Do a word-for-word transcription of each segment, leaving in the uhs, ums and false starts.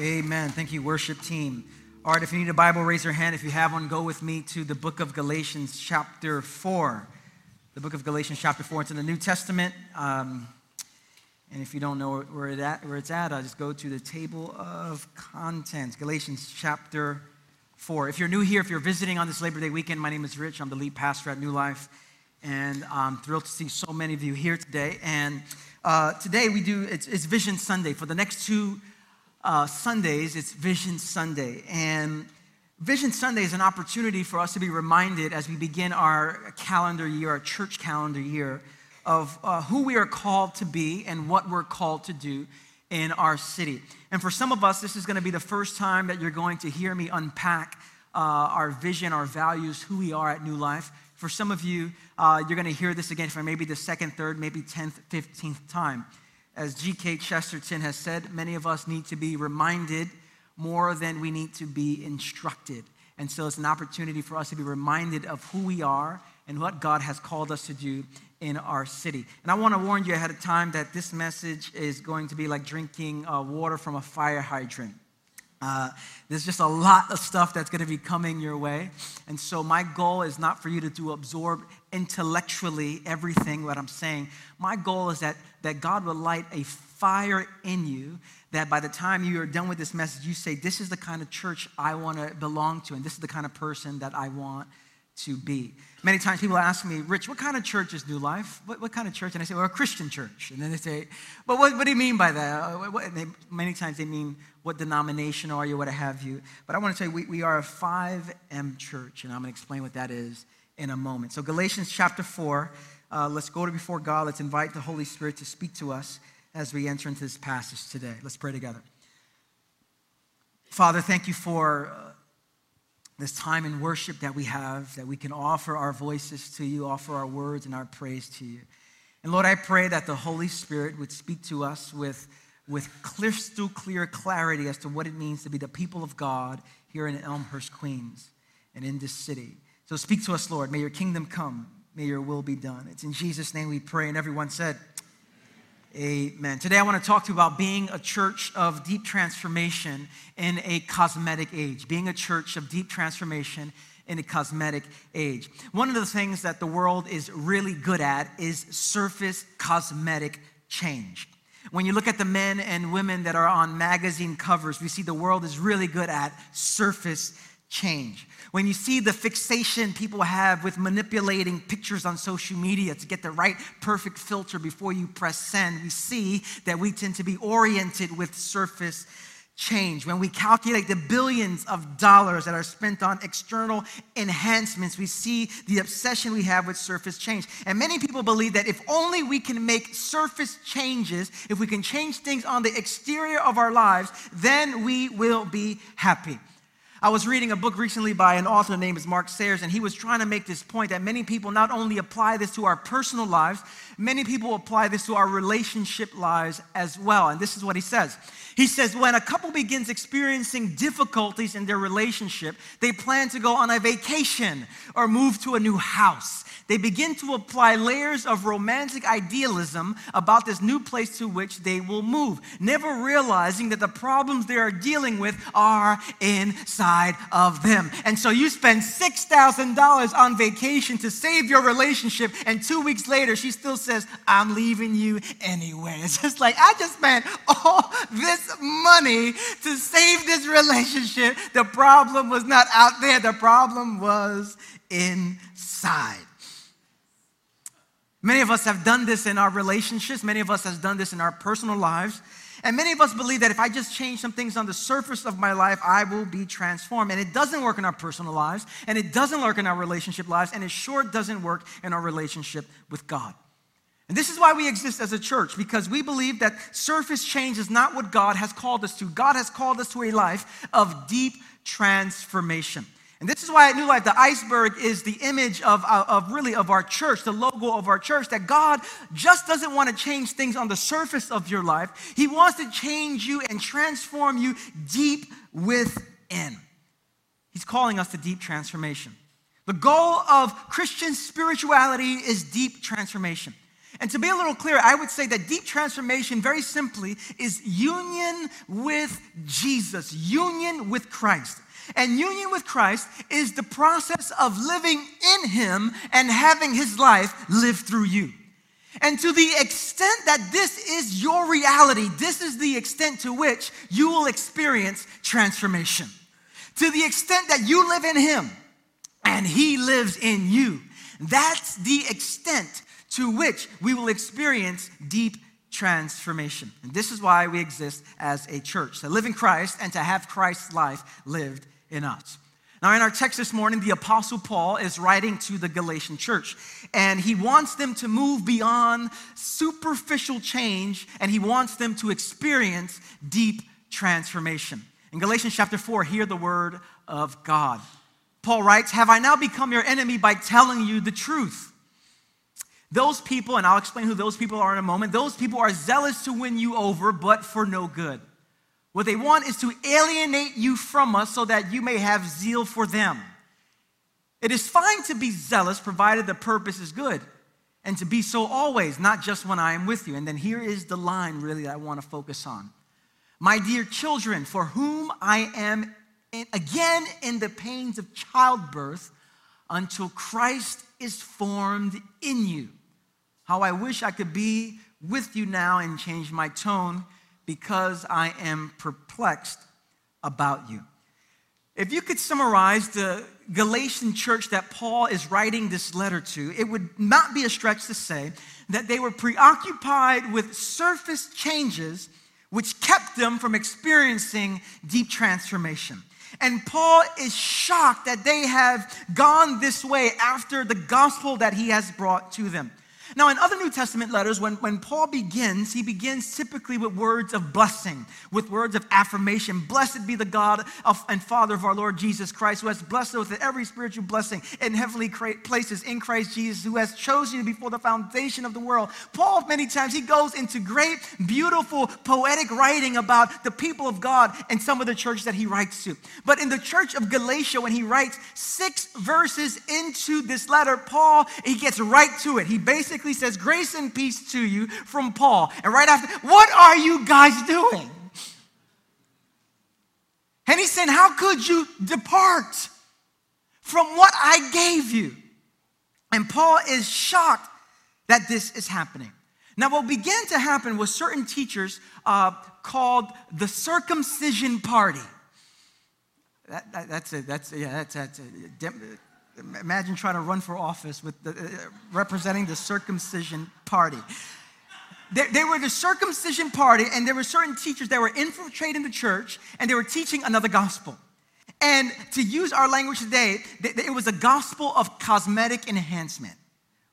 Amen. Thank you, worship team. All right, if you need a Bible, raise your hand. If you have one, go with me to the book of Galatians chapter four. The book of Galatians chapter four. It's in the New Testament. Um, and if you don't know where, it at, where it's at, I'll just go to the table of contents. Galatians chapter four. If you're new here, if you're visiting on this Labor Day weekend, my name is Rich. I'm the lead pastor at New Life. And I'm thrilled to see so many of you here today. And uh, today we do, it's, it's Vision Sunday. For the next two uh, Sundays, it's Vision Sunday. And Vision Sunday is an opportunity for us to be reminded as we begin our calendar year, our church calendar year, of uh, who we are called to be and what we're called to do in our city. And for some of us, this is going to be the first time that you're going to hear me unpack uh, our vision, our values, who we are at New Life. For some of you, uh, you're going to hear this again for maybe the second, third, maybe tenth, fifteenth time. As G K Chesterton has said, many of us need to be reminded more than we need to be instructed. And so it's an opportunity for us to be reminded of who we are and what God has called us to do in our city. And I want to warn you ahead of time that this message is going to be like drinking uh, water from a fire hydrant. Uh, there's just a lot of stuff that's going to be coming your way. And so my goal is not for you to, to absorb intellectually everything that I'm saying. My goal is that, that God will light a fire in you that by the time you are done with this message, you say, this is the kind of church I want to belong to, and this is the kind of person that I want to be. Many times people ask me, Rich, what kind of church is New Life? What, what kind of church? And I say, well, a Christian church. And then they say, but what, what do you mean by that? What, what? And they, many times they mean, what denomination are you, what have you? But I want to tell you, we, we are a five M church, and I'm going to explain what that is in a moment. So Galatians chapter four, uh, let's go to before God. Let's invite the Holy Spirit to speak to us as we enter into this passage today. Let's pray together. Father, thank you for Uh, this time in worship that we have, that we can offer our voices to you, offer our words and our praise to you. And Lord, I pray that the Holy Spirit would speak to us with, with crystal clear clarity as to what it means to be the people of God here in Elmhurst, Queens, and in this city. So speak to us, Lord. May your kingdom come. May your will be done. It's in Jesus' name we pray. And everyone said, amen. Amen. Today I want to talk to you about being a church of deep transformation in a cosmetic age. Being a church of deep transformation in a cosmetic age. One of the things that the world is really good at is surface cosmetic change. When you look at the men and women that are on magazine covers, we see the world is really good at surface change. When you see the fixation people have with manipulating pictures on social media to get the right perfect filter before you press send, we see that we tend to be oriented with surface change. When we calculate the billions of dollars that are spent on external enhancements, we see the obsession we have with surface change. And many people believe that if only we can make surface changes, if we can change things on the exterior of our lives, then we will be happy. I was reading a book recently by an author named Mark Sayers, and he was trying to make this point that many people not only apply this to our personal lives, many people apply this to our relationship lives as well. And this is what he says. He says, when a couple begins experiencing difficulties in their relationship, they plan to go on a vacation or move to a new house. They begin to apply layers of romantic idealism about this new place to which they will move, never realizing that the problems they are dealing with are inside of them. And so you spend six thousand dollars on vacation to save your relationship, and two weeks later, she still says, I'm leaving you anyway. It's just like, I just spent all this money to save this relationship. The problem was not out there. The problem was inside. Many of us have done this in our relationships. Many of us have done this in our personal lives. And many of us believe that if I just change some things on the surface of my life, I will be transformed. And it doesn't work in our personal lives, and it doesn't work in our relationship lives, and it sure doesn't work in our relationship with God. And this is why we exist as a church, because we believe that surface change is not what God has called us to. God has called us to a life of deep transformation. And this is why at New Life, the iceberg is the image of, of really of our church, the logo of our church, that God just doesn't want to change things on the surface of your life. He wants to change you and transform you deep within. He's calling us to deep transformation. The goal of Christian spirituality is deep transformation. And to be a little clearer, I would say that deep transformation, very simply, is union with Jesus, union with Christ. And union with Christ is the process of living in Him and having His life live through you. And to the extent that this is your reality, this is the extent to which you will experience transformation. To the extent that you live in Him and He lives in you, that's the extent to which we will experience deep transformation. And this is why we exist as a church, to live in Christ and to have Christ's life lived in us. Now, in our text this morning, the Apostle Paul is writing to the Galatian church, and he wants them to move beyond superficial change, and he wants them to experience deep transformation. In Galatians chapter four, hear the word of God. Paul writes, "Have I now become your enemy by telling you the truth? Those people," and I'll explain who those people are in a moment, "those people are zealous to win you over, but for no good. What they want is to alienate you from us so that you may have zeal for them. It is fine to be zealous, provided the purpose is good, and to be so always, not just when I am with you." And then here is the line, really, that I want to focus on. "My dear children, for whom I am in, again in the pains of childbirth until Christ is formed in you. How I wish I could be with you now and change my tone, because I am perplexed about you." If you could summarize the Galatian church that Paul is writing this letter to, it would not be a stretch to say that they were preoccupied with surface changes, which kept them from experiencing deep transformation. And Paul is shocked that they have gone this way after the gospel that he has brought to them. Now, in other New Testament letters, when, when Paul begins, he begins typically with words of blessing, with words of affirmation. "Blessed be the God of, and Father of our Lord Jesus Christ, who has blessed us with every spiritual blessing in heavenly places in Christ Jesus, who has chosen you before the foundation of the world." Paul, many times, he goes into great, beautiful, poetic writing about the people of God and some of the church that he writes to. But in the church of Galatia, when he writes six verses into this letter, Paul, he gets right to it. He basically says, "Grace and peace to you from Paul." And right after, "What are you guys doing?" And he's saying, "How could you depart from what I gave you?" And Paul is shocked that this is happening. Now, what began to happen was certain teachers uh, called the circumcision party. That, that, that's it. That's yeah. That's that's it. Imagine trying to run for office with the, uh, representing the circumcision party. They, they were the circumcision party, and there were certain teachers that were infiltrating the church, and they were teaching another gospel. And to use our language today, th- it was a gospel of cosmetic enhancement.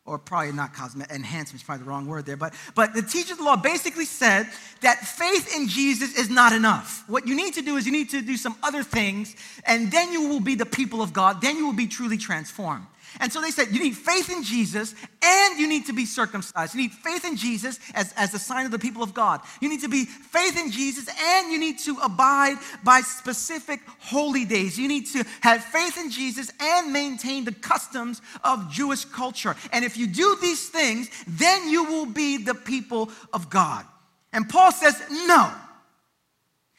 Or probably not cosmetic, enhancement is probably the wrong word there, but, but the teachers of the law basically said that faith in Jesus is not enough. What you need to do is you need to do some other things, and then you will be the people of God, then you will be truly transformed. And so they said, you need faith in Jesus, and you need to be circumcised. You need faith in Jesus as, as a sign of the people of God. You need to be faith in Jesus, and you need to abide by specific holy days. You need to have faith in Jesus and maintain the customs of Jewish culture. And if you do these things, then you will be the people of God. And Paul says, no.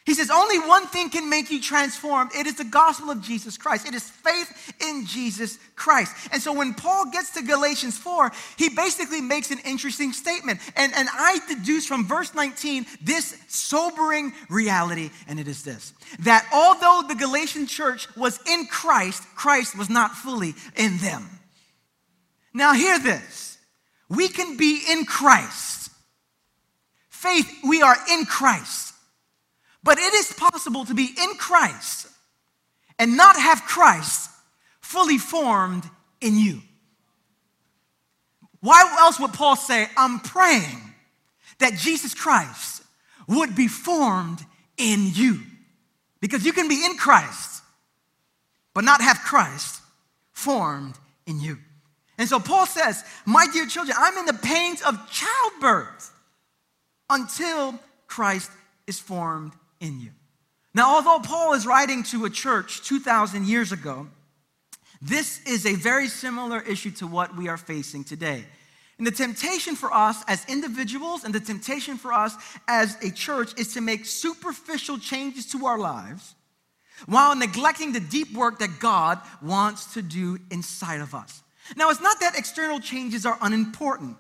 He says, only one thing can make you transformed. It is the gospel of Jesus Christ. It is faith in Jesus Christ. And so when Paul gets to Galatians four, he basically makes an interesting statement. And, and I deduce from verse nineteen this sobering reality, and it is this: that although the Galatian church was in Christ, Christ was not fully in them. Now hear this. We can be in Christ. Faith, we are in Christ. But it is possible to be in Christ and not have Christ fully formed in you. Why else would Paul say, "I'm praying that Jesus Christ would be formed in you"? Because you can be in Christ, but not have Christ formed in you. And so Paul says, "My dear children, I'm in the pains of childbirth until Christ is formed in you." Now, although Paul is writing to a church two thousand years ago, this is a very similar issue to what we are facing today. And the temptation for us as individuals and the temptation for us as a church is to make superficial changes to our lives while neglecting the deep work that God wants to do inside of us. Now, it's not that external changes are unimportant,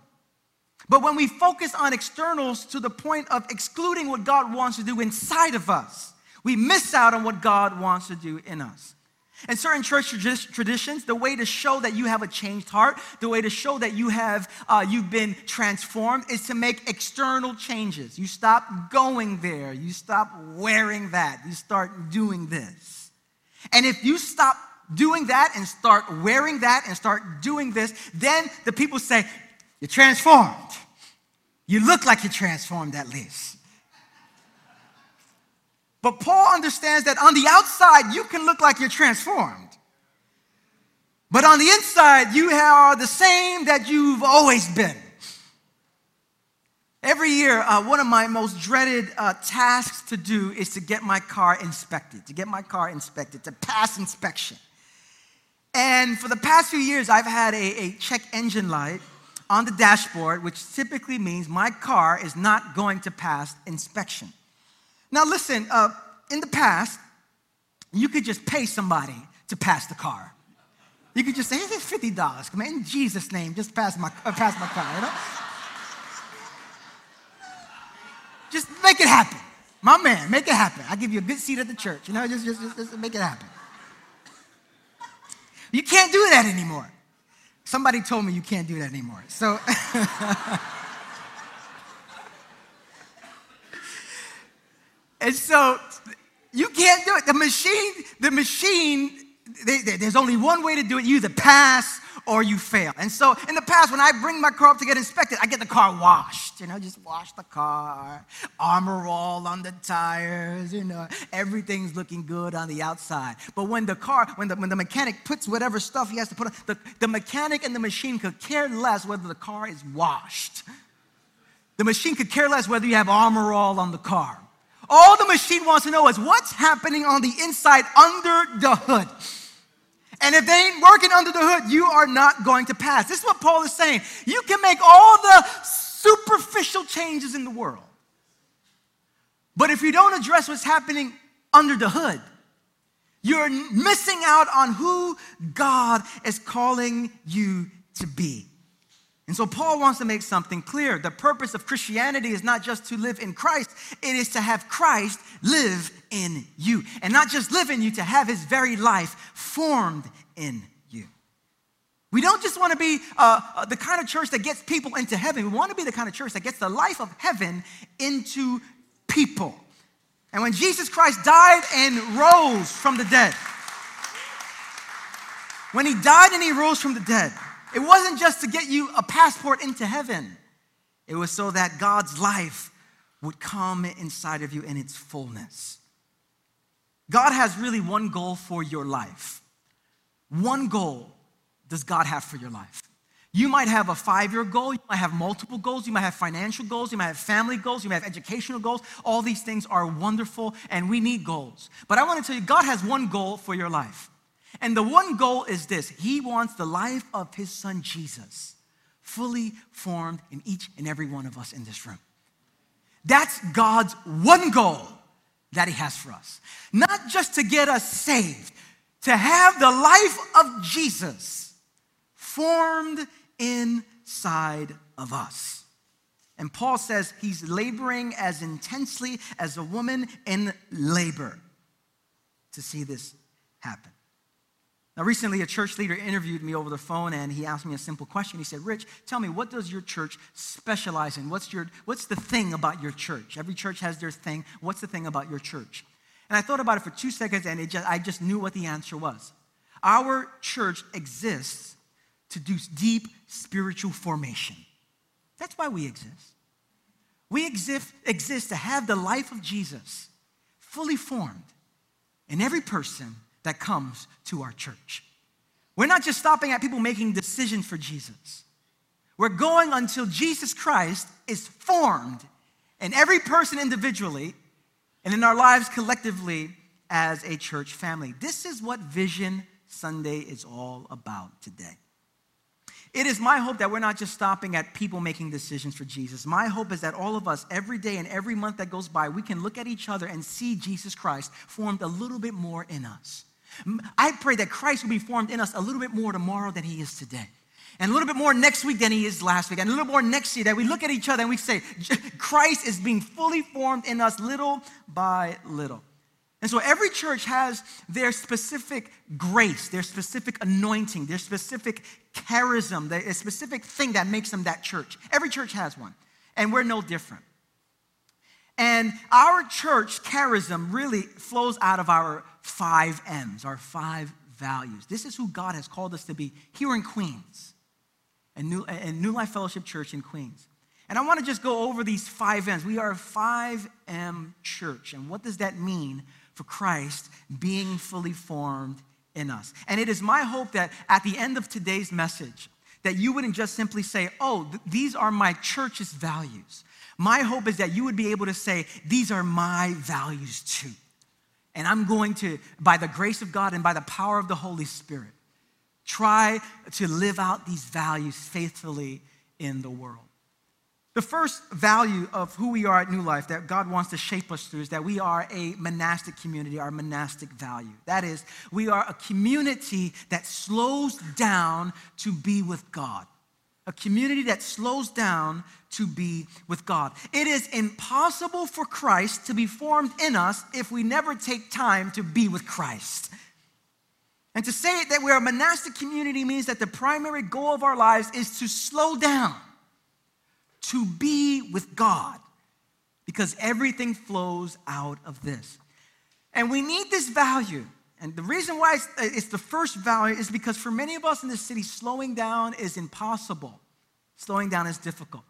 but when we focus on externals to the point of excluding what God wants to do inside of us, we miss out on what God wants to do in us. In certain church traditions, the way to show that you have a changed heart, the way to show that you have, uh, you've been transformed is to make external changes. You stop going there. You stop wearing that. You start doing this. And if you stop doing that and start wearing that and start doing this, then the people say, you're transformed. You look like you're transformed at least. But Paul understands that on the outside, you can look like you're transformed. But on the inside, you are the same that you've always been. Every year, uh, one of my most dreaded uh, tasks to do is to get my car inspected, to get my car inspected, to pass inspection. And for the past few years, I've had a, a check engine light on the dashboard, which typically means my car is not going to pass inspection. Now listen, uh, in the past, you could just pay somebody to pass the car. You could just say, here's fifty dollars, man, in Jesus' name, just pass my, uh, pass my car, you know? Just make it happen. My man, make it happen. I'll give you a good seat at the church, you know, just, just, just, just make it happen. You can't do that anymore. Somebody told me you can't do that anymore, so... And so you can't do it. The machine, the machine, they, they, there's only one way to do it. You either pass or you fail. And so in the past, when I bring my car up to get inspected, I get the car washed. You know, just wash the car, Armor All on the tires, you know, everything's looking good on the outside. But when the car, when the, when the mechanic puts whatever stuff he has to put on, the, the mechanic and the machine could care less whether the car is washed. The machine could care less whether you have Armor All on the car. All the machine wants to know is what's happening on the inside under the hood. And if they ain't working under the hood, you are not going to pass. This is what Paul is saying. You can make all the superficial changes in the world, but if you don't address what's happening under the hood, you're missing out on who God is calling you to be. And so Paul wants to make something clear. The purpose of Christianity is not just to live in Christ. It is to have Christ live in you. And not just live in you, to have his very life formed in you. We don't just want to be uh, the kind of church that gets people into heaven. We want to be the kind of church that gets the life of heaven into people. And when Jesus Christ died and rose from the dead, when he died and he rose from the dead, it wasn't just to get you a passport into heaven. It was so that God's life would come inside of you in its fullness. God has really one goal for your life. One goal does God have for your life. You might have a five-year goal. You might have multiple goals. You might have financial goals. You might have family goals. You might have educational goals. All these things are wonderful, and we need goals. But I want to tell you, God has one goal for your life. And the one goal is this. He wants the life of his son, Jesus, fully formed in each and every one of us in this room. That's God's one goal that he has for us. Not just to get us saved, to have the life of Jesus formed inside of us. And Paul says he's laboring as intensely as a woman in labor to see this happen. Now, recently, a church leader interviewed me over the phone, and he asked me a simple question. He said, Rich, tell me, what does your church specialize in? What's your, what's the thing about your church? Every church has their thing. What's the thing about your church? And I thought about it for two seconds, and it just, I just knew what the answer was. Our church exists to do deep spiritual formation. That's why we exist. We exist, exist to have the life of Jesus fully formed in every person that comes to our church. We're not just stopping at people making decisions for Jesus. We're going until Jesus Christ is formed in every person individually and in our lives collectively as a church family. This is what Vision Sunday is all about today. It is my hope that we're not just stopping at people making decisions for Jesus. My hope is that all of us, every day and every month that goes by, we can look at each other and see Jesus Christ formed a little bit more in us. I pray that Christ will be formed in us a little bit more tomorrow than he is today, and a little bit more next week than he is last week, and a little more next year, that we look at each other and we say, Christ is being fully formed in us little by little. And so every church has their specific grace, their specific anointing, their specific charism, their specific thing that makes them that church. Every church has one, and we're no different. And our church charism really flows out of our five M's, our five values. This is who God has called us to be here in Queens, and New, and New Life Fellowship Church in Queens. And I want to just go over these five M's. We are a five M church, and what does that mean for Christ being fully formed in us? And it is my hope that at the end of today's message, that you wouldn't just simply say, oh, th- these are my church's values. My hope is that you would be able to say, these are my values too. And I'm going to, by the grace of God and by the power of the Holy Spirit, try to live out these values faithfully in the world. The first value of who we are at New Life that God wants to shape us through is that we are a monastic community, our monastic value. That is, we are a community that slows down to be with God. A community that slows down to be with God. It is impossible for Christ to be formed in us if we never take time to be with Christ. And to say that we're a monastic community means that the primary goal of our lives is to slow down to be with God, because everything flows out of this. And we need this value. And the reason why it's, it's the first value is because for many of us in this city, slowing down is impossible. Slowing down is difficult.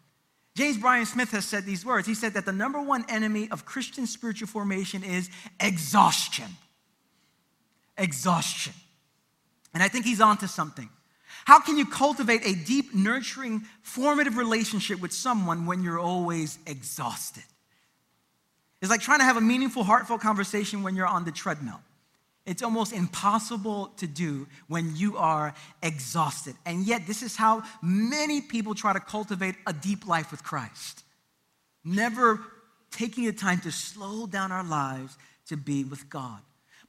James Bryan Smith has said these words. He said that the number one enemy of Christian spiritual formation is exhaustion. Exhaustion. And I think he's onto something. How can you cultivate a deep, nurturing, formative relationship with someone when you're always exhausted? It's like trying to have a meaningful, heartfelt conversation when you're on the treadmill. It's almost impossible to do when you are exhausted. And yet, this is how many people try to cultivate a deep life with Christ. Never taking the time to slow down our lives to be with God.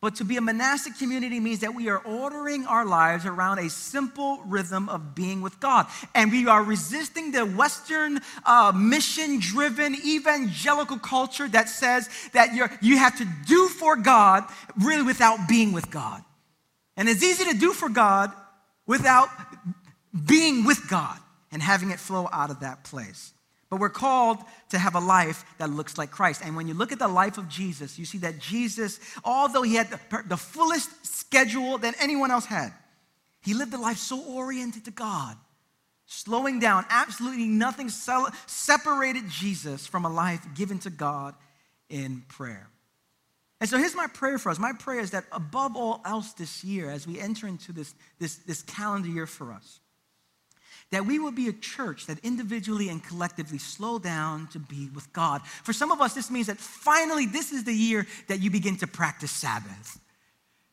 But to be a monastic community means that we are ordering our lives around a simple rhythm of being with God. And we are resisting the Western uh, mission-driven evangelical culture that says that you're, you have to do for God really without being with God. And it's easy to do for God without being with God and having it flow out of that place. But we're called to have a life that looks like Christ. And when you look at the life of Jesus, you see that Jesus, although he had the, the fullest schedule than anyone else had, he lived a life so oriented to God, slowing down. Absolutely nothing separated Jesus from a life given to God in prayer. And so here's my prayer for us. My prayer is that above all else this year, as we enter into this, this, this calendar year for us, that we will be a church that individually and collectively slow down to be with God. For some of us, this means that finally this is the year that you begin to practice Sabbath.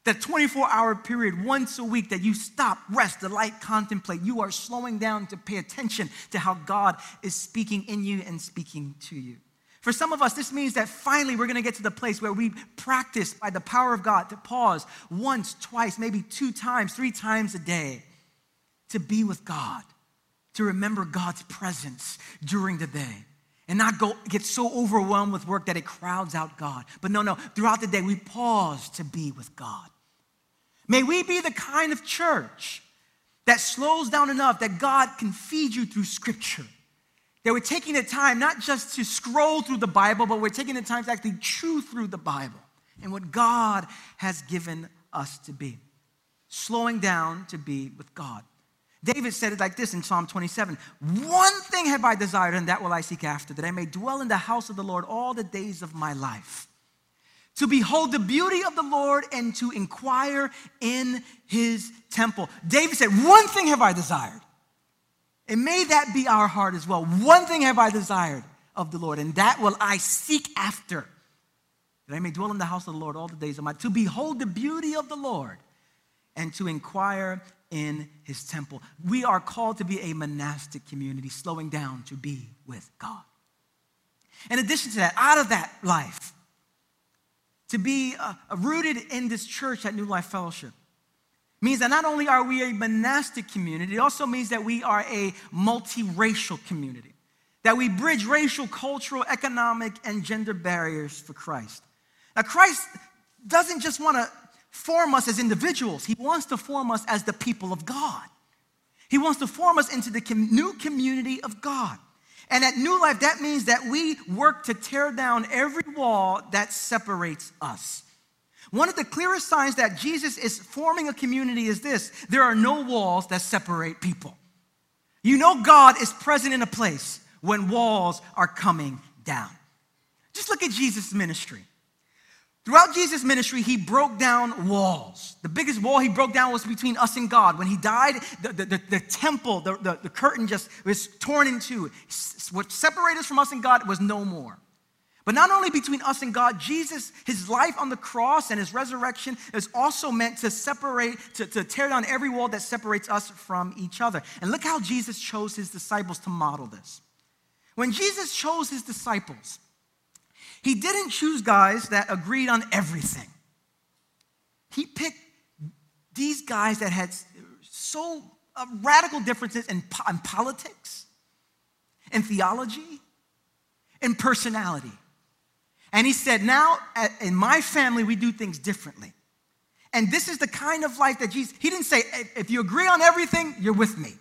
That twenty-four hour period once a week that you stop, rest, delight, contemplate. You are slowing down to pay attention to how God is speaking in you and speaking to you. For some of us, this means that finally we're going to get to the place where we practice by the power of God to pause once, twice, maybe two times, three times a day to be with God. To remember God's presence during the day and not go get so overwhelmed with work that it crowds out God. But no, no, throughout the day we pause to be with God. May we be the kind of church that slows down enough that God can feed you through Scripture. That we're taking the time not just to scroll through the Bible, but we're taking the time to actually chew through the Bible and what God has given us to be. Slowing down to be with God. David said it like this in Psalm twenty-seven, one thing have I desired and that will I seek after, that I may dwell in the house of the Lord all the days of my life, to behold the beauty of the Lord and to inquire in his temple. David said, one thing have I desired. And may that be our heart as well. One thing have I desired of the Lord and that will I seek after, that I may dwell in the house of the Lord all the days of my life, to behold the beauty of the Lord and to inquire in his temple. We are called to be a monastic community, slowing down to be with God. In addition to that, out of that life, to be uh, rooted in this church at New Life Fellowship means that not only are we a monastic community, it also means that we are a multiracial community, that we bridge racial, cultural, economic, and gender barriers for Christ. Now, Christ doesn't just want to form us as individuals. He wants to form us as the people of God. He wants to form us into the com- new community of God. And at New Life, that means that we work to tear down every wall that separates us. One of the clearest signs that Jesus is forming a community is this: there are no walls that separate people. You know God is present in a place when walls are coming down. Just look at Jesus' ministry. Throughout Jesus' ministry, he broke down walls. The biggest wall he broke down was between us and God. When he died, the, the, the, the temple, the, the, the curtain just was torn in two. What separated us from us and God was no more. But not only between us and God, Jesus, his life on the cross and his resurrection is also meant to separate, to, to tear down every wall that separates us from each other. And look how Jesus chose his disciples to model this. When Jesus chose his disciples, he didn't choose guys that agreed on everything. He picked these guys that had so uh, radical differences in, po- in politics, in theology, in personality. And he said, now at, in my family, we do things differently. And this is the kind of life that Jesus, he didn't say, if you agree on everything, you're with me.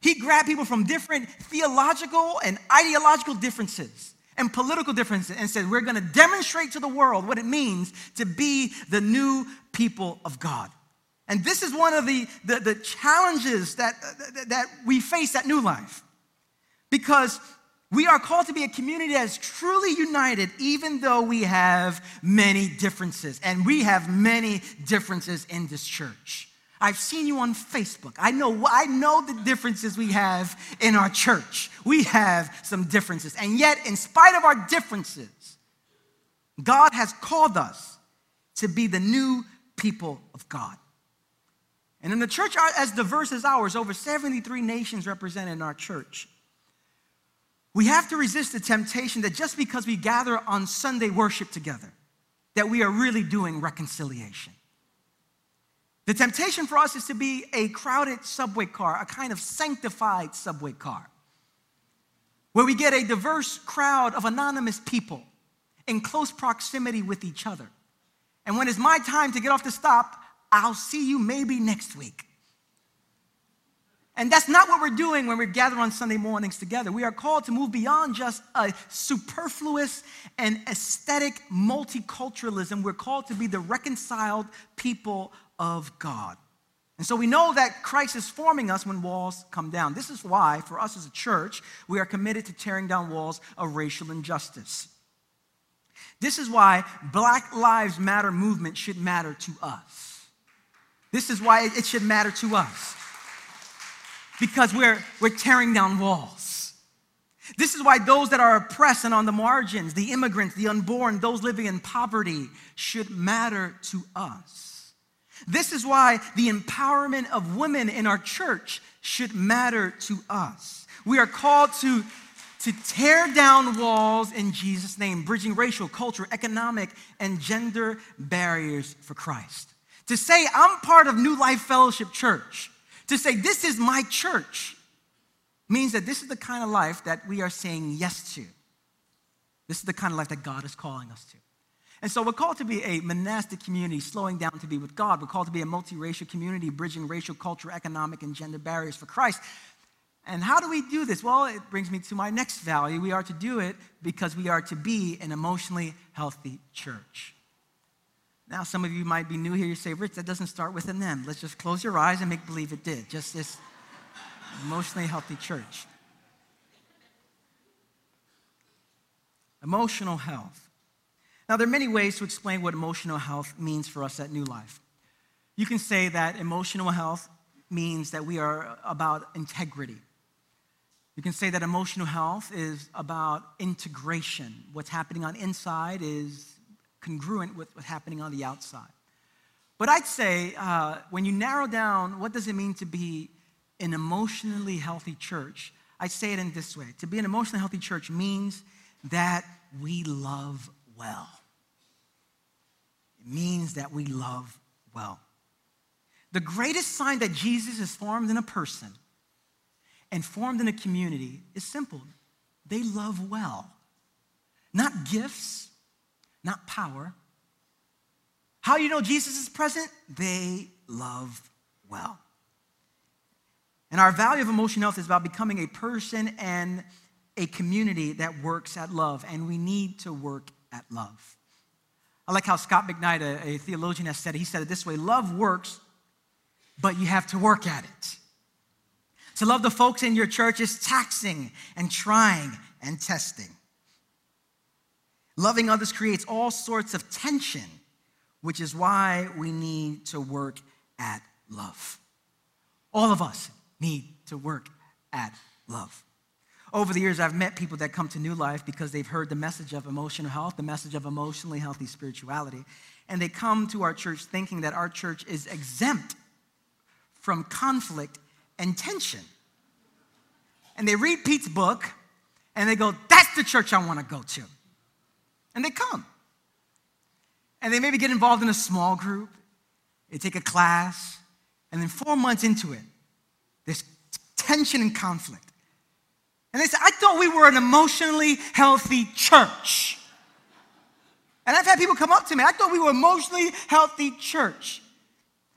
He grabbed people from different theological and ideological differences and political differences and said, we're going to demonstrate to the world what it means to be the new people of God. And this is one of the, the, the challenges that, uh, that we face at New Life, because we are called to be a community that is truly united, even though we have many differences, and we have many differences in this church. I've seen you on Facebook. I know, I know the differences we have in our church. We have some differences. And yet, in spite of our differences, God has called us to be the new people of God. And in the church as diverse as ours, over seventy-three nations represented in our church, we have to resist the temptation that just because we gather on Sunday worship together, that we are really doing reconciliation. The temptation for us is to be a crowded subway car, a kind of sanctified subway car, where we get a diverse crowd of anonymous people in close proximity with each other. And when it's my time to get off the stop, I'll see you maybe next week. And that's not what we're doing when we gather on Sunday mornings together. We are called to move beyond just a superfluous and aesthetic multiculturalism. We're called to be the reconciled people of God. And so we know that Christ is forming us when walls come down. This is why, for us as a church, we are committed to tearing down walls of racial injustice. This is why Black Lives Matter movement should matter to us. This is why it should matter to us. Because we're, we're tearing down walls. This is why those that are oppressed and on the margins, the immigrants, the unborn, those living in poverty should matter to us. This is why the empowerment of women in our church should matter to us. We are called to, to tear down walls in Jesus' name, bridging racial, cultural, economic, and gender barriers for Christ. To say, I'm part of New Life Fellowship Church, to say, this is my church, means that this is the kind of life that we are saying yes to. This is the kind of life that God is calling us to. And so we're called to be a monastic community, slowing down to be with God. We're called to be a multiracial community, bridging racial, cultural, economic, and gender barriers for Christ. And how do we do this? Well, it brings me to my next value. We are to do it because we are to be an emotionally healthy church. Now, some of you might be new here. You say, Rich, that doesn't start with an M. Let's just close your eyes and make believe it did. Just this emotionally healthy church. Emotional health. Now, there are many ways to explain what emotional health means for us at New Life. You can say that emotional health means that we are about integrity. You can say that emotional health is about integration. What's happening on the inside is congruent with what's happening on the outside. But I'd say uh, when you narrow down what does it mean to be an emotionally healthy church, I'd say it in this way. To be an emotionally healthy church means that we love well. It means that we love well. The greatest sign that Jesus is formed in a person and formed in a community is simple. They love well. Not gifts, not power. How do you know Jesus is present? They love well. And our value of emotional health is about becoming a person and a community that works at love, and we need to work at love. I like how Scott McKnight, a, a theologian, has said it. He said it this way: love works, but you have to work at it. To love the folks in your church is taxing and trying and testing. Loving others creates all sorts of tension, which is why we need to work at love. All of us need to work at love. Over the years, I've met people that come to New Life because they've heard the message of emotional health, the message of emotionally healthy spirituality, and they come to our church thinking that our church is exempt from conflict and tension. And they read Pete's book, and they go, that's the church I want to go to. And they come. And they maybe get involved in a small group. They take a class. And then four months into it, there's tension and conflict. And they say, I thought we were an emotionally healthy church. And I've had people come up to me, I thought we were an emotionally healthy church.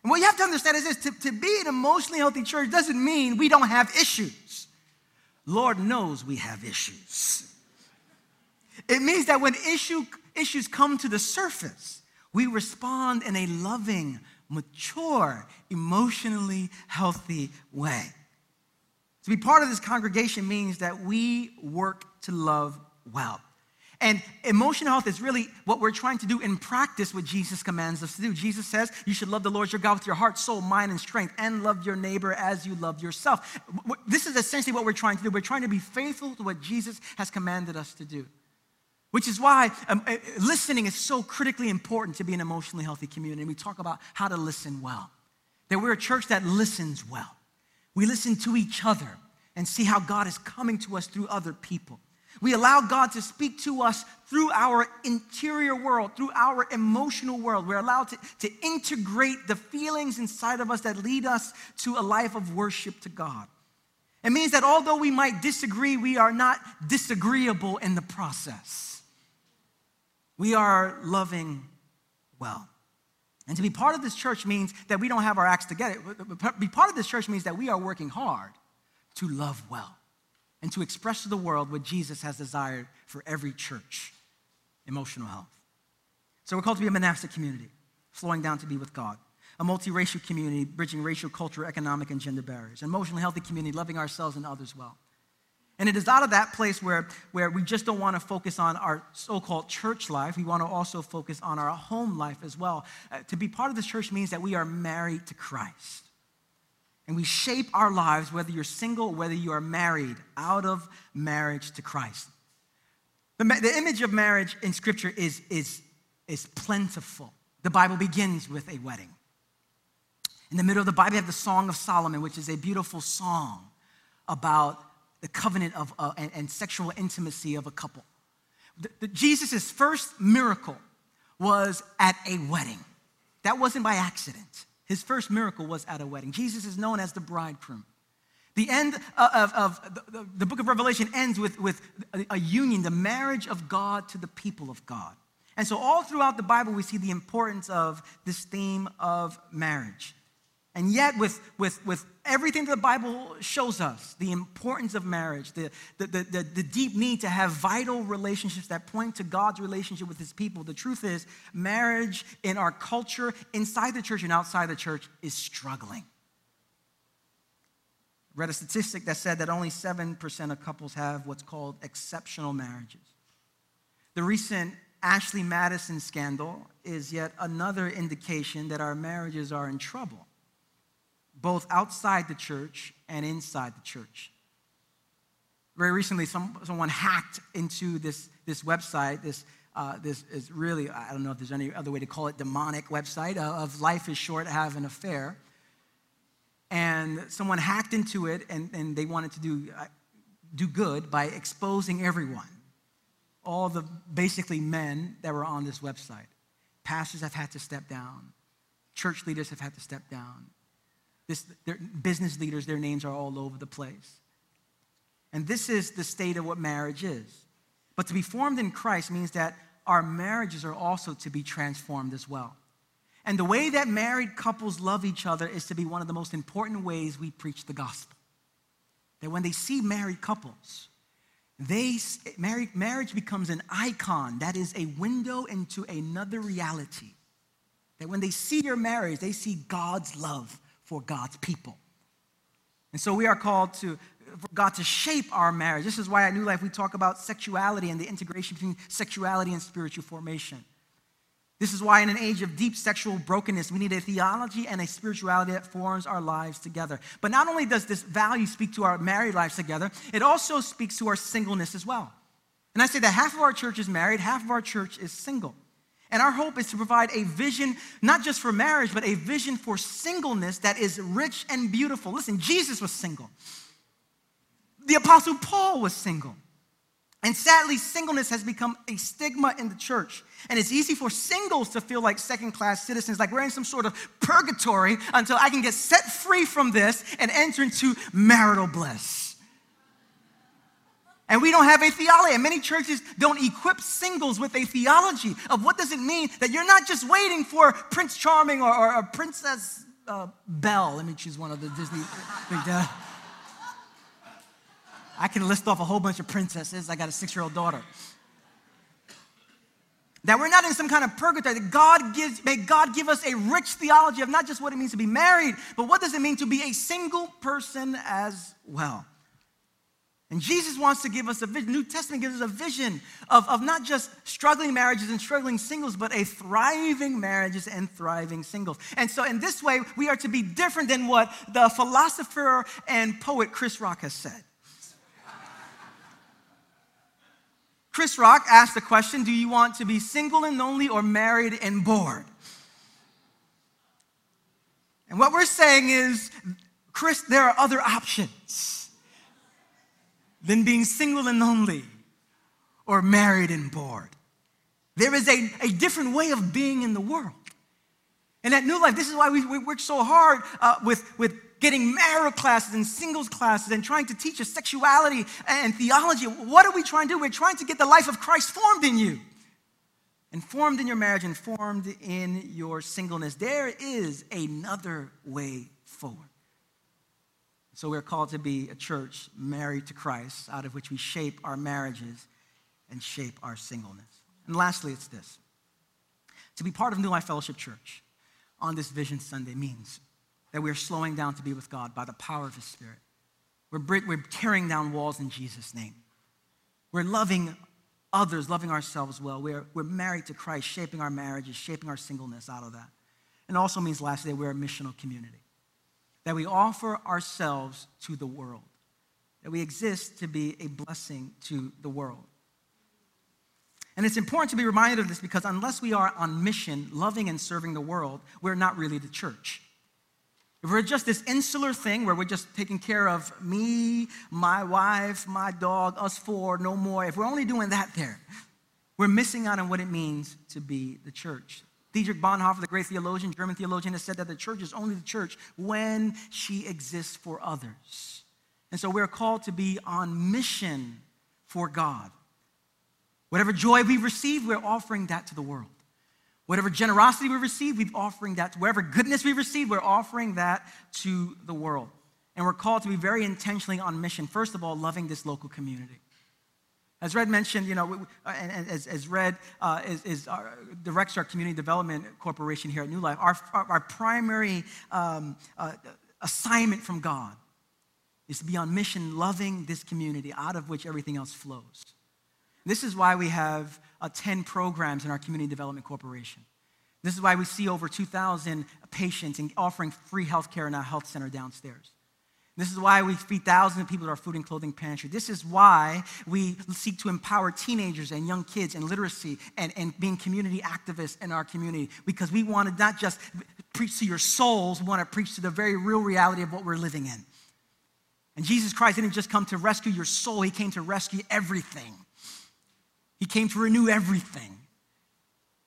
And what you have to understand is this, to, to be an emotionally healthy church doesn't mean we don't have issues. Lord knows we have issues. It means that when issue, issues come to the surface, we respond in a loving, mature, emotionally healthy way. To be part of this congregation means that we work to love well. And emotional health is really what we're trying to do in practice what Jesus commands us to do. Jesus says, you should love the Lord your God with your heart, soul, mind, and strength, and love your neighbor as you love yourself. This is essentially what we're trying to do. We're trying to be faithful to what Jesus has commanded us to do, which is why um, listening is so critically important to be an emotionally healthy community. We talk about how to listen well, that we're a church that listens well. We listen to each other and see how God is coming to us through other people. We allow God to speak to us through our interior world, through our emotional world. We're allowed to, to integrate the feelings inside of us that lead us to a life of worship to God. It means that although we might disagree, we are not disagreeable in the process. We are loving well. And to be part of this church means that we don't have our acts together. Be part of this church means that we are working hard to love well and to express to the world what Jesus has desired for every church: emotional health. So we're called to be a monastic community, flowing down to be with God, a multiracial community, bridging racial, cultural, economic, and gender barriers, an emotionally healthy community, loving ourselves and others well. And it is out of that place where, where we just don't want to focus on our so-called church life. We want to also focus on our home life as well. Uh, to be part of this church means that we are married to Christ. And we shape our lives, whether you're single, whether you are married, out of marriage to Christ. The, the image of marriage in Scripture is, is, is plentiful. The Bible begins with a wedding. In the middle of the Bible, you have the Song of Solomon, which is a beautiful song about the covenant of uh, and, and sexual intimacy of a couple. The, the, Jesus' first miracle was at a wedding. That wasn't by accident. His first miracle was at a wedding. Jesus is known as the bridegroom. The end of, of, of the, the book of Revelation ends with, with a, a union, the marriage of God to the people of God. And so all throughout the Bible, we see the importance of this theme of marriage. And yet with, with, with everything that the Bible shows us, the importance of marriage, the, the, the, the, the deep need to have vital relationships that point to God's relationship with his people, the truth is marriage in our culture, inside the church and outside the church, is struggling. I read a statistic that said that only seven percent of couples have what's called exceptional marriages. The recent Ashley Madison scandal is yet another indication that our marriages are in trouble, both outside the church and inside the church. Very recently, some, someone hacked into this, this website, this Uh, this is really, I don't know if there's any other way to call it, demonic website uh, of Life is Short, Have an Affair. And someone hacked into it, and, and they wanted to do uh, do good by exposing everyone, all the basically men that were on this website. Pastors have had to step down. Church leaders have had to step down. This, their, business leaders, their names are all over the place. And this is the state of what marriage is. But to be formed in Christ means that our marriages are also to be transformed as well. And the way that married couples love each other is to be one of the most important ways we preach the gospel. That when they see married couples, they marriage becomes an icon that is a window into another reality. That when they see your marriage, they see God's love for God's people. And so we are called to, for God to shape our marriage. This is why at New Life we talk about sexuality and the integration between sexuality and spiritual formation. This is why in an age of deep sexual brokenness, we need a theology and a spirituality that forms our lives together. But not only does this value speak to our married lives together, it also speaks to our singleness as well. And I say that half of our church is married, half of our church is single. And our hope is to provide a vision, not just for marriage, but a vision for singleness that is rich and beautiful. Listen, Jesus was single. The Apostle Paul was single. And sadly, singleness has become a stigma in the church. And it's easy for singles to feel like second-class citizens, like we're in some sort of purgatory until I can get set free from this and enter into marital bliss. And we don't have a theology. And many churches don't equip singles with a theology of what does it mean that you're not just waiting for Prince Charming or, or, or Princess uh, Belle. Let me choose one of the Disney things. Uh, I can list off a whole bunch of princesses. I got a six-year-old daughter. That we're not in some kind of purgatory. That God gives, may God give us a rich theology of not just what it means to be married, but what does it mean to be a single person as well. And Jesus wants to give us a vision. New Testament gives us a vision of, of not just struggling marriages and struggling singles, but a thriving marriages and thriving singles. And so in this way, we are to be different than what the philosopher and poet Chris Rock has said. Chris Rock asked the question, do you want to be single and lonely or married and bored? And what we're saying is, Chris, there are other options than being single and lonely or married and bored. There is a, a different way of being in the world. And at New Life, this is why we, we work so hard uh, with, with getting marital classes and singles classes and trying to teach us sexuality and theology. What are we trying to do? We're trying to get the life of Christ formed in you and formed in your marriage and formed in your singleness. There is another way forward. So we're called to be a church married to Christ, out of which we shape our marriages and shape our singleness. And lastly, it's this. To be part of New Life Fellowship Church on this Vision Sunday means that we're slowing down to be with God by the power of His Spirit. We're, we're tearing down walls in Jesus' name. We're loving others, loving ourselves well. We're, we're married to Christ, shaping our marriages, shaping our singleness out of that. And it also means, lastly, that we're a missional community, that we offer ourselves to the world, that we exist to be a blessing to the world. And it's important to be reminded of this because unless we are on mission, loving and serving the world, we're not really the church. If we're just this insular thing where we're just taking care of me, my wife, my dog, us four, no more, if we're only doing that there, we're missing out on what it means to be the church. Dietrich Bonhoeffer, the great theologian, German theologian, has said that the church is only the church when she exists for others. And so we're called to be on mission for God. Whatever joy we've received, we're offering that to the world. Whatever generosity we receive, we're offering that. Whatever goodness we receive, we're offering that to the world. And we're called to be very intentionally on mission. First of all, loving this local community. As Red mentioned, you know, as, as Red uh, is, is our, directs our community development corporation here at New Life, our, our, our primary um, uh, assignment from God is to be on mission, loving this community out of which everything else flows. This is why we have uh, ten programs in our community development corporation. This is why we see over two thousand patients and offering free health care in our health center downstairs. This is why we feed thousands of people to our food and clothing pantry. This is why we seek to empower teenagers and young kids and literacy and, and being community activists in our community, because we want to not just preach to your souls, we want to preach to the very real reality of what we're living in. And Jesus Christ didn't just come to rescue your soul, he came to rescue everything. He came to renew everything.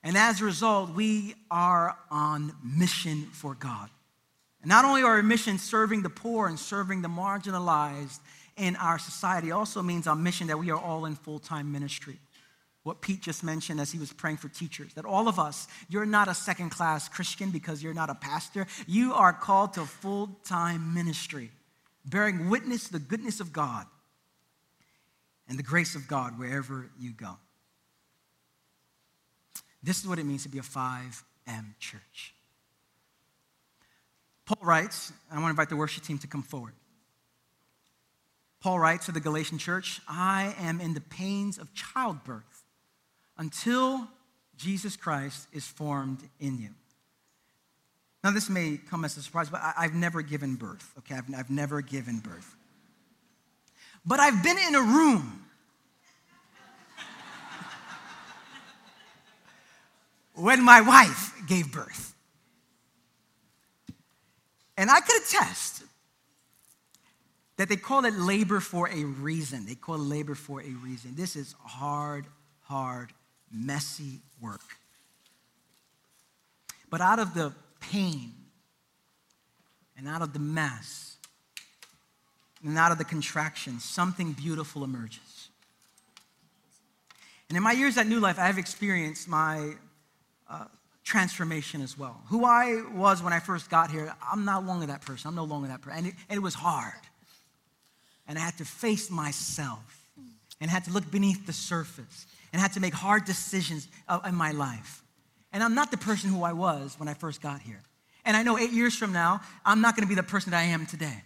And as a result, we are on mission for God. And not only are our mission serving the poor and serving the marginalized in our society, it also means our mission that we are all in full-time ministry. What Pete just mentioned as he was praying for teachers, that all of us, you're not a second-class Christian because you're not a pastor. You are called to full-time ministry, bearing witness to the goodness of God and the grace of God wherever you go. This is what it means to be a five M church. Paul writes, and I want to invite the worship team to come forward. Paul writes to the Galatian church, I am in the pains of childbirth until Jesus Christ is formed in you. Now, this may come as a surprise, but I, I've never given birth, okay? I've, I've never given birth. But I've been in a room when my wife gave birth. And I could attest that they call it labor for a reason. They call it labor for a reason. This is hard, hard, messy work. But out of the pain and out of the mess and out of the contraction, something beautiful emerges. And in my years at New Life, I have experienced my Uh, transformation as well. Who I was when I first got here, I'm not longer that person. I'm no longer that person. And it, and it was hard. And I had to face myself and had to look beneath the surface and had to make hard decisions uh, in my life. And I'm not the person who I was when I first got here. And I know eight years from now, I'm not going to be the person that I am today.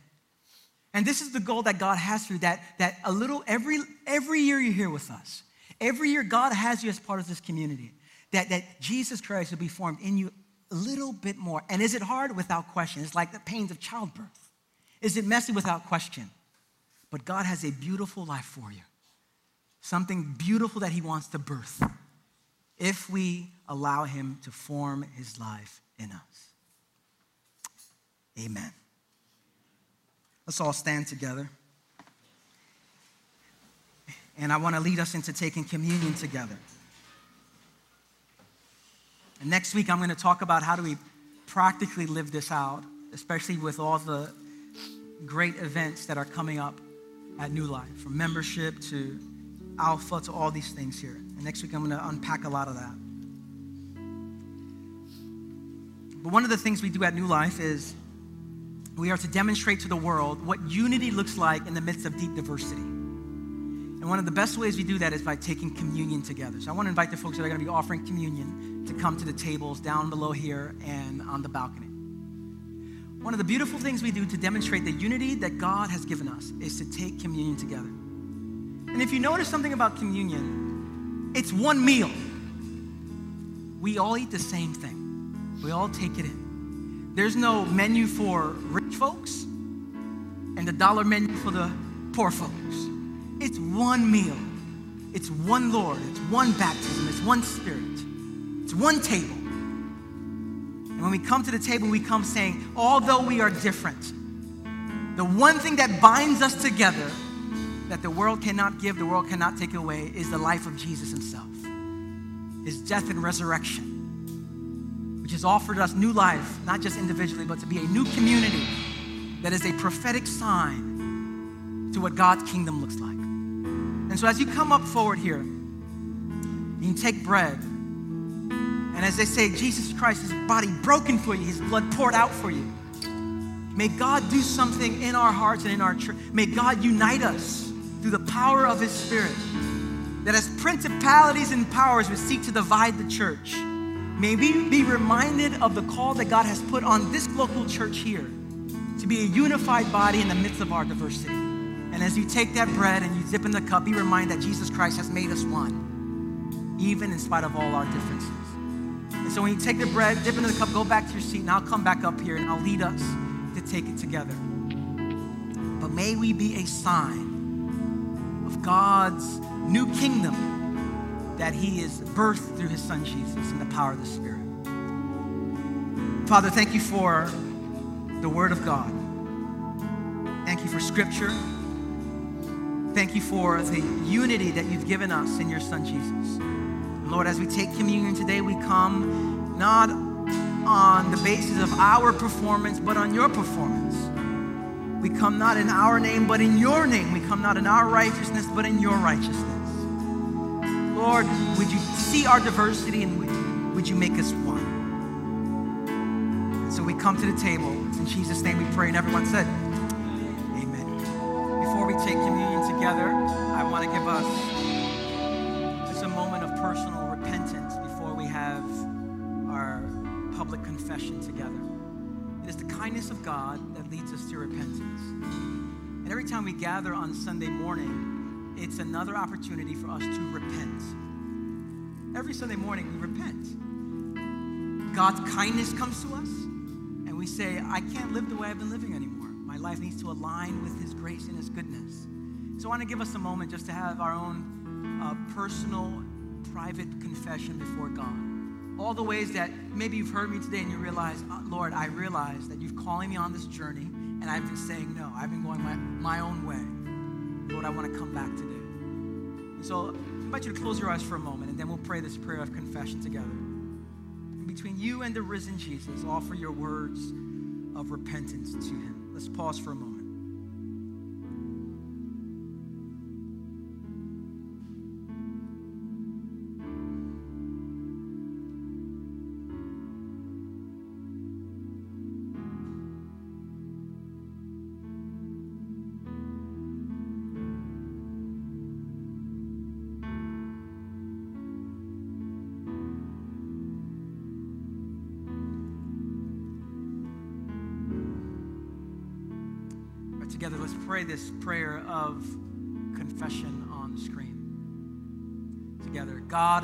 And this is the goal that God has for you, that, that a little, every, every year you're here with us, every year God has you as part of this community, That, that Jesus Christ will be formed in you a little bit more. And is it hard? Without question. It's like the pains of childbirth. Is it messy? Without question. But God has a beautiful life for you. Something beautiful that he wants to birth if we allow him to form his life in us. Amen. Let's all stand together. And I want to lead us into taking communion together. Next week, I'm going to talk about how do we practically live this out, especially with all the great events that are coming up at New Life, from membership to Alpha to all these things here. And next week, I'm going to unpack a lot of that. But one of the things we do at New Life is we are to demonstrate to the world what unity looks like in the midst of deep diversity. And one of the best ways we do that is by taking communion together. So I want to invite the folks that are going to be offering communion to come to the tables down below here and on the balcony. One of the beautiful things we do to demonstrate the unity that God has given us is to take communion together. And if you notice something about communion, it's one meal. We all eat the same thing. We all take it in. There's no menu for rich folks and the dollar menu for the poor folks. It's one meal. It's one Lord. It's one baptism. It's one Spirit. It's one table. And when we come to the table, we come saying, although we are different, the one thing that binds us together that the world cannot give, the world cannot take away, is the life of Jesus himself, his death and resurrection, which has offered us new life, not just individually, but to be a new community that is a prophetic sign to what God's kingdom looks like. And so as you come up forward here, you can take bread. And as they say, Jesus Christ, his body broken for you, his blood poured out for you. May God do something in our hearts and in our church. May God unite us through the power of his Spirit, that as principalities and powers would seek to divide the church, may we be reminded of the call that God has put on this local church here to be a unified body in the midst of our diversity. And as you take that bread and you dip in the cup, be reminded that Jesus Christ has made us one, even in spite of all our differences. And so when you take the bread, dip into the cup, go back to your seat, and I'll come back up here and I'll lead us to take it together. but may we be a sign of God's new kingdom that he is birthed through his son Jesus in the power of the Spirit. Father, thank you for the word of God. Thank you for scripture. Thank you for the unity that you've given us in your son Jesus. Lord, as we take communion today, we come not on the basis of our performance, but on your performance. We come not in our name, but in your name. We come not in our righteousness, but in your righteousness. Lord, would you see our diversity and would you make us one? And so we come to the table. It's in Jesus' name we pray, and everyone said, amen. Before we take communion together, I want to give us just a moment of personal repentance before we have our public confession together. It is the kindness of God that leads us to repentance. And every time we gather on Sunday morning, it's another opportunity for us to repent. Every Sunday morning, we repent. God's kindness comes to us, and we say, I can't live the way I've been living anymore. My life needs to align with his grace and his goodness. So I want to give us a moment just to have our own uh, personal, private confession before God. All the ways that maybe you've heard me today and you realize, oh, Lord, I realize that you've calling me on this journey and I've been saying no. I've been going my, my own way. Lord, I want to come back today. And so I invite you to close your eyes for a moment and then we'll pray this prayer of confession together. And between you and the risen Jesus, offer your words of repentance to him. Let's pause for a moment. Together, let's pray this prayer of confession on the screen. Together, God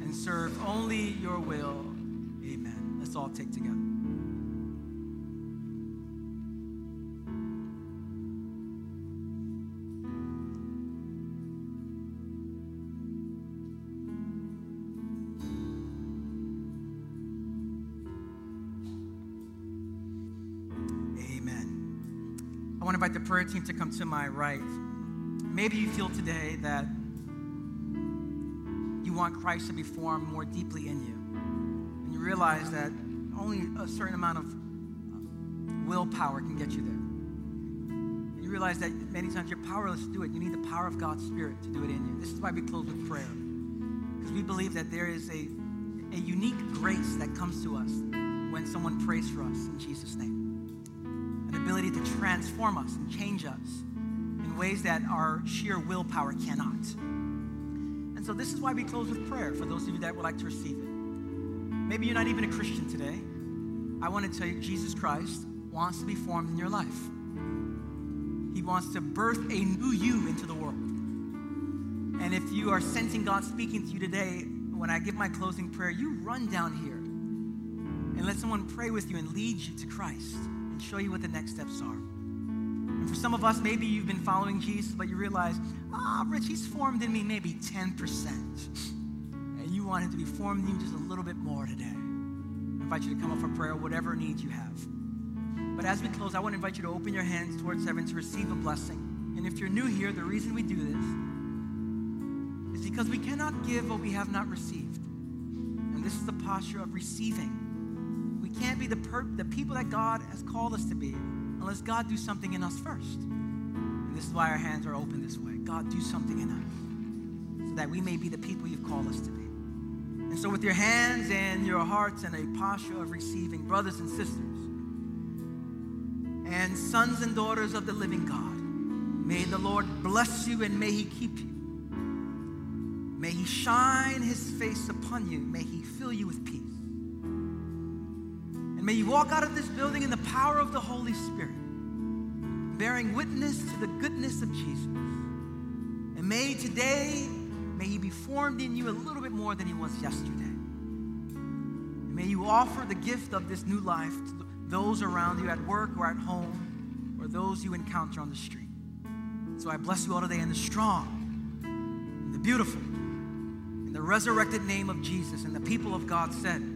and serve only your will. Amen. Let's all take together. I want to invite the prayer team to come to my right. Maybe you feel today that you want Christ to be formed more deeply in you. And you realize that only a certain amount of willpower can get you there. And you realize that many times you're powerless to do it. You need the power of God's Spirit to do it in you. This is why we close with prayer. Because we believe that there is a, a unique grace that comes to us when someone prays for us in Jesus' name. Ability to transform us and change us in ways that our sheer willpower cannot. And so this is why we close with prayer for those of you that would like to receive it. Maybe you're not even a Christian today. I want to tell you, Jesus Christ wants to be formed in your life. He wants to birth a new you into the world. And if you are sensing God speaking to you today, when I give my closing prayer, you run down here and let someone pray with you and lead you to Christ and show you what the next steps are. And for some of us, maybe you've been following Jesus, but you realize, ah, oh, Rich, he's formed in me maybe ten percent. And you want him to be formed in you just a little bit more today. I invite you to come up for prayer, whatever needs you have. But as we close, I want to invite you to open your hands towards heaven to receive a blessing. And if you're new here, the reason we do this is because we cannot give what we have not received. And this is the posture of receiving. We can't be the, per- the people that God has called us to be unless God do something in us first. And this is why our hands are open this way. God, do something in us so that we may be the people you've called us to be. And so with your hands and your hearts in a posture of receiving, brothers and sisters and sons and daughters of the living God, May the Lord bless you and may he keep you. May he shine his face upon you. May he fill you with peace. And may you walk out of this building in the power of the Holy Spirit, bearing witness to the goodness of Jesus. And may today, may he be formed in you a little bit more than he was yesterday. And may you offer the gift of this new life to those around you at work or at home or those you encounter on the street. So I bless you all today in the strong, in the beautiful, in the resurrected name of Jesus, and the people of God said,